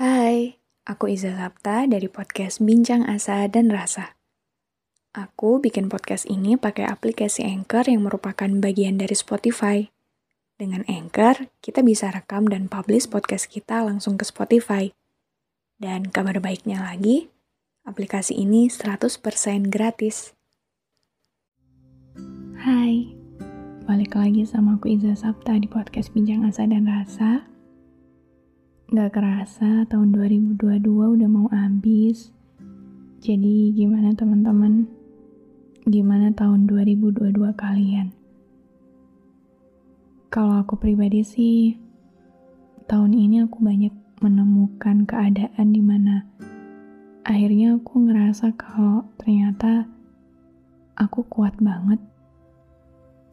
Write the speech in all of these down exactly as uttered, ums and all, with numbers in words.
Hai, aku Iza Sapta dari podcast Bincang Asa dan Rasa. Aku bikin podcast ini pakai aplikasi Anchor yang merupakan bagian dari Spotify. Dengan Anchor, kita bisa rekam dan publish podcast kita langsung ke Spotify. Dan kabar baiknya lagi, aplikasi ini seratus persen gratis. Hai, balik lagi sama aku Iza Sapta di podcast Bincang Asa dan Rasa. Gak kerasa tahun dua ribu dua puluh dua udah mau habis. Jadi gimana teman-teman? Gimana tahun dua ribu dua puluh dua kalian? Kalau aku pribadi sih, tahun ini aku banyak menemukan keadaan di mana akhirnya aku ngerasa kalau ternyata aku kuat banget.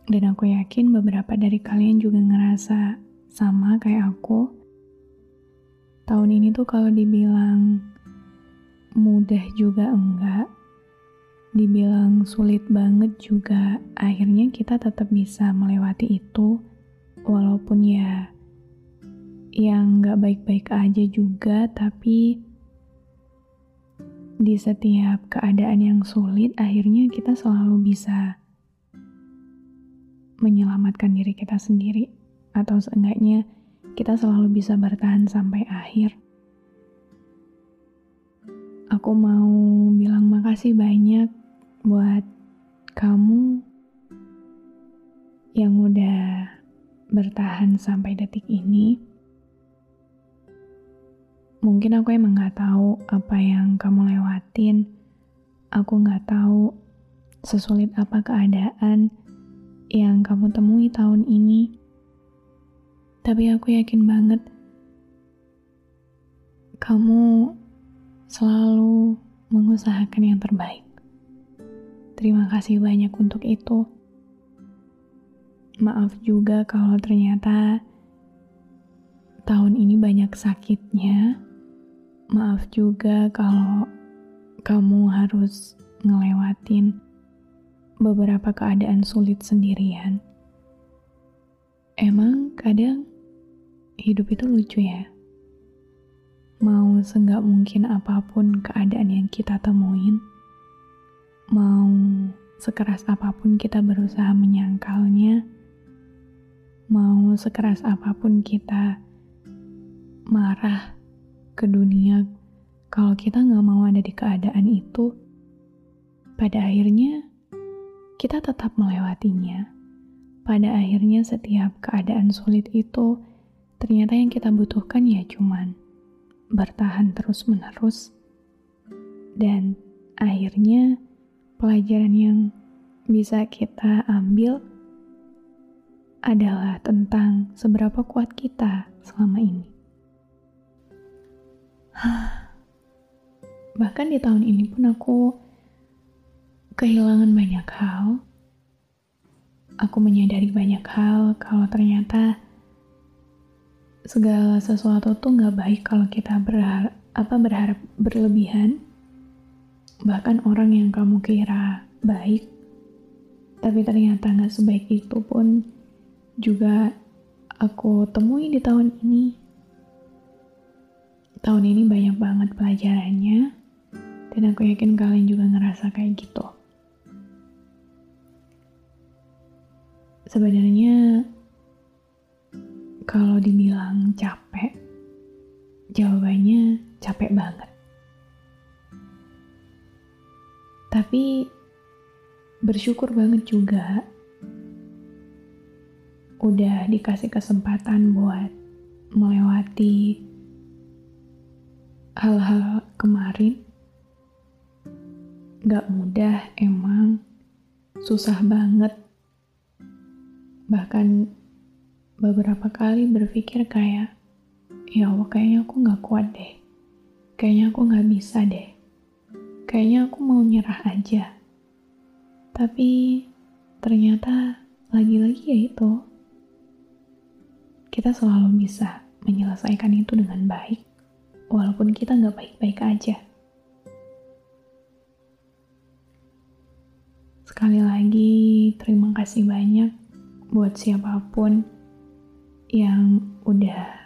Dan aku yakin beberapa dari kalian juga ngerasa sama kayak aku. Tahun ini tuh kalau dibilang mudah juga enggak, dibilang sulit banget juga, akhirnya kita tetap bisa melewati itu, walaupun ya yang enggak baik-baik aja juga, tapi di setiap keadaan yang sulit, akhirnya kita selalu bisa menyelamatkan diri kita sendiri, atau seenggaknya kita selalu bisa bertahan sampai akhir. Aku mau bilang makasih banyak buat kamu yang udah bertahan sampai detik ini. Mungkin aku emang gak tahu apa yang kamu lewatin. Aku gak tahu sesulit apa keadaan yang kamu temui tahun ini. Tapi aku yakin banget kamu selalu mengusahakan yang terbaik. Terima kasih banyak untuk itu. Maaf juga kalau ternyata tahun ini banyak sakitnya. Maaf juga kalau kamu harus ngelewatin beberapa keadaan sulit sendirian. Emang kadang hidup itu lucu ya. Mau seenggak mungkin apapun keadaan yang kita temuin, mau sekeras apapun kita berusaha menyangkalnya, mau sekeras apapun kita marah ke dunia, kalau kita gak mau ada di keadaan itu, pada akhirnya kita tetap melewatinya. Pada akhirnya setiap keadaan sulit itu ternyata yang kita butuhkan ya cuman bertahan terus-menerus. Dan akhirnya pelajaran yang bisa kita ambil adalah tentang seberapa kuat kita selama ini. Bahkan di tahun ini pun aku kehilangan banyak hal. Aku menyadari banyak hal kalau ternyata segala sesuatu tuh gak baik kalau kita berharap, apa, berharap berlebihan. Bahkan orang yang kamu kira baik, tapi ternyata gak sebaik itu pun juga aku temui di tahun ini. Tahun ini banyak banget pelajarannya, dan aku yakin kalian juga ngerasa kayak gitu. Sebenarnya kalau dibilang capek, jawabannya capek banget. Tapi bersyukur banget juga udah dikasih kesempatan buat melewati hal-hal kemarin. Gak mudah emang, susah banget. Bahkan beberapa kali berpikir kayak, ya Allah kayaknya aku gak kuat deh, kayaknya aku gak bisa deh, kayaknya aku mau nyerah aja. Tapi ternyata lagi-lagi ya itu, kita selalu bisa menyelesaikan itu dengan baik, walaupun kita gak baik-baik aja. Sekali lagi, terima kasih banyak buat siapapun yang udah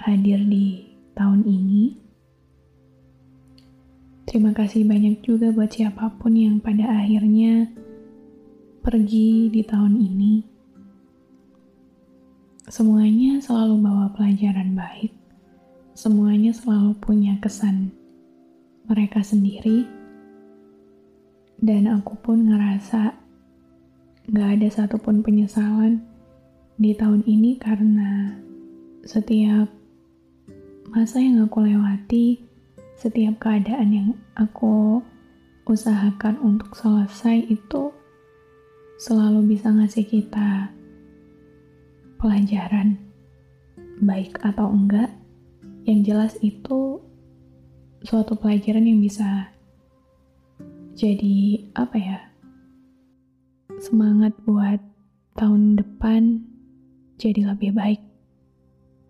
hadir di tahun ini. Terima kasih banyak juga buat siapapun yang pada akhirnya pergi di tahun ini. Semuanya selalu bawa pelajaran baik. Semuanya selalu punya kesan mereka sendiri. Dan aku pun ngerasa gak ada satupun penyesalan di tahun ini, karena setiap masa yang aku lewati, setiap keadaan yang aku usahakan untuk selesai itu selalu bisa ngasih kita pelajaran, baik atau enggak. Yang jelas itu suatu pelajaran yang bisa jadi apa ya, semangat buat tahun depan jadi lebih baik,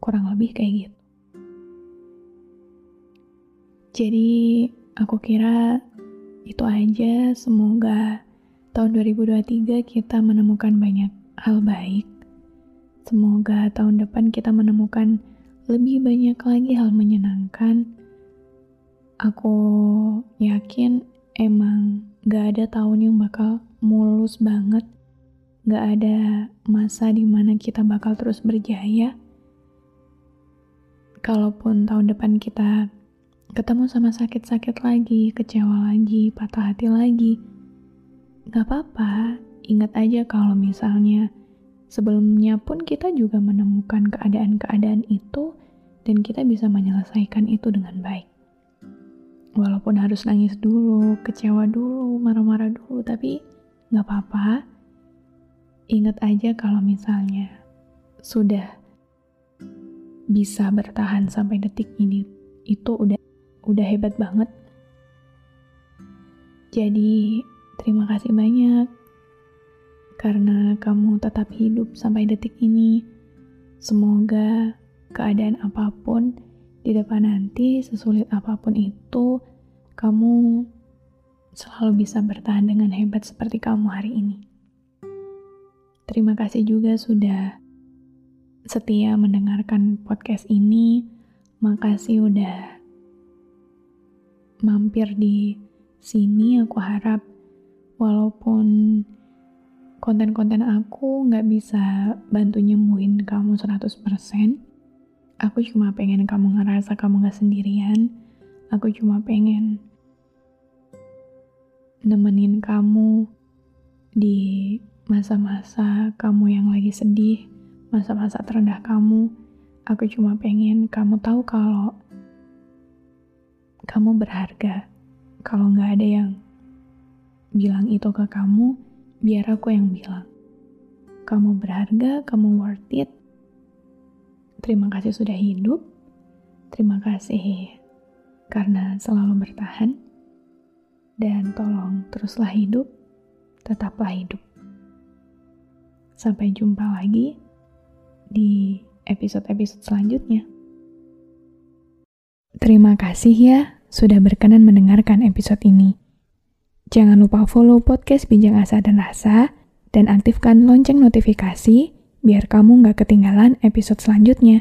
kurang lebih kayak gitu. Jadi aku kira itu aja. Semoga tahun dua ribu dua puluh tiga kita menemukan banyak hal baik. Semoga tahun depan kita menemukan lebih banyak lagi hal menyenangkan. Aku yakin emang gak ada tahun yang bakal mulus banget. Gak ada masa dimana kita bakal terus berjaya. Kalaupun tahun depan kita ketemu sama sakit-sakit lagi, kecewa lagi, patah hati lagi, gak apa-apa. Ingat aja kalau misalnya sebelumnya pun kita juga menemukan keadaan-keadaan itu dan kita bisa menyelesaikan itu dengan baik. Walaupun harus nangis dulu, kecewa dulu, marah-marah dulu, tapi gak apa-apa. Ingat aja kalau misalnya sudah bisa bertahan sampai detik ini, itu udah udah hebat banget. Jadi, terima kasih banyak karena kamu tetap hidup sampai detik ini. Semoga keadaan apapun di depan nanti, sesulit apapun itu, kamu selalu bisa bertahan dengan hebat seperti kamu hari ini. Terima kasih juga sudah setia mendengarkan podcast ini. Makasih udah mampir di sini. Aku harap walaupun konten-konten aku gak bisa bantu nyembuhin kamu seratus persen, aku cuma pengen kamu ngerasa kamu gak sendirian. Aku cuma pengen nemenin kamu di masa-masa kamu yang lagi sedih, masa-masa terendah kamu. Aku cuma pengen kamu tahu kalau kamu berharga. Kalau gak ada yang bilang itu ke kamu, biar aku yang bilang. Kamu berharga, kamu worth it. Terima kasih sudah hidup. Terima kasih karena selalu bertahan. Dan tolong teruslah hidup, tetaplah hidup. Sampai jumpa lagi di episode-episode selanjutnya. Terima kasih ya sudah berkenan mendengarkan episode ini. Jangan lupa follow podcast Bincang Asa dan Rasa dan aktifkan lonceng notifikasi biar kamu nggak ketinggalan episode selanjutnya.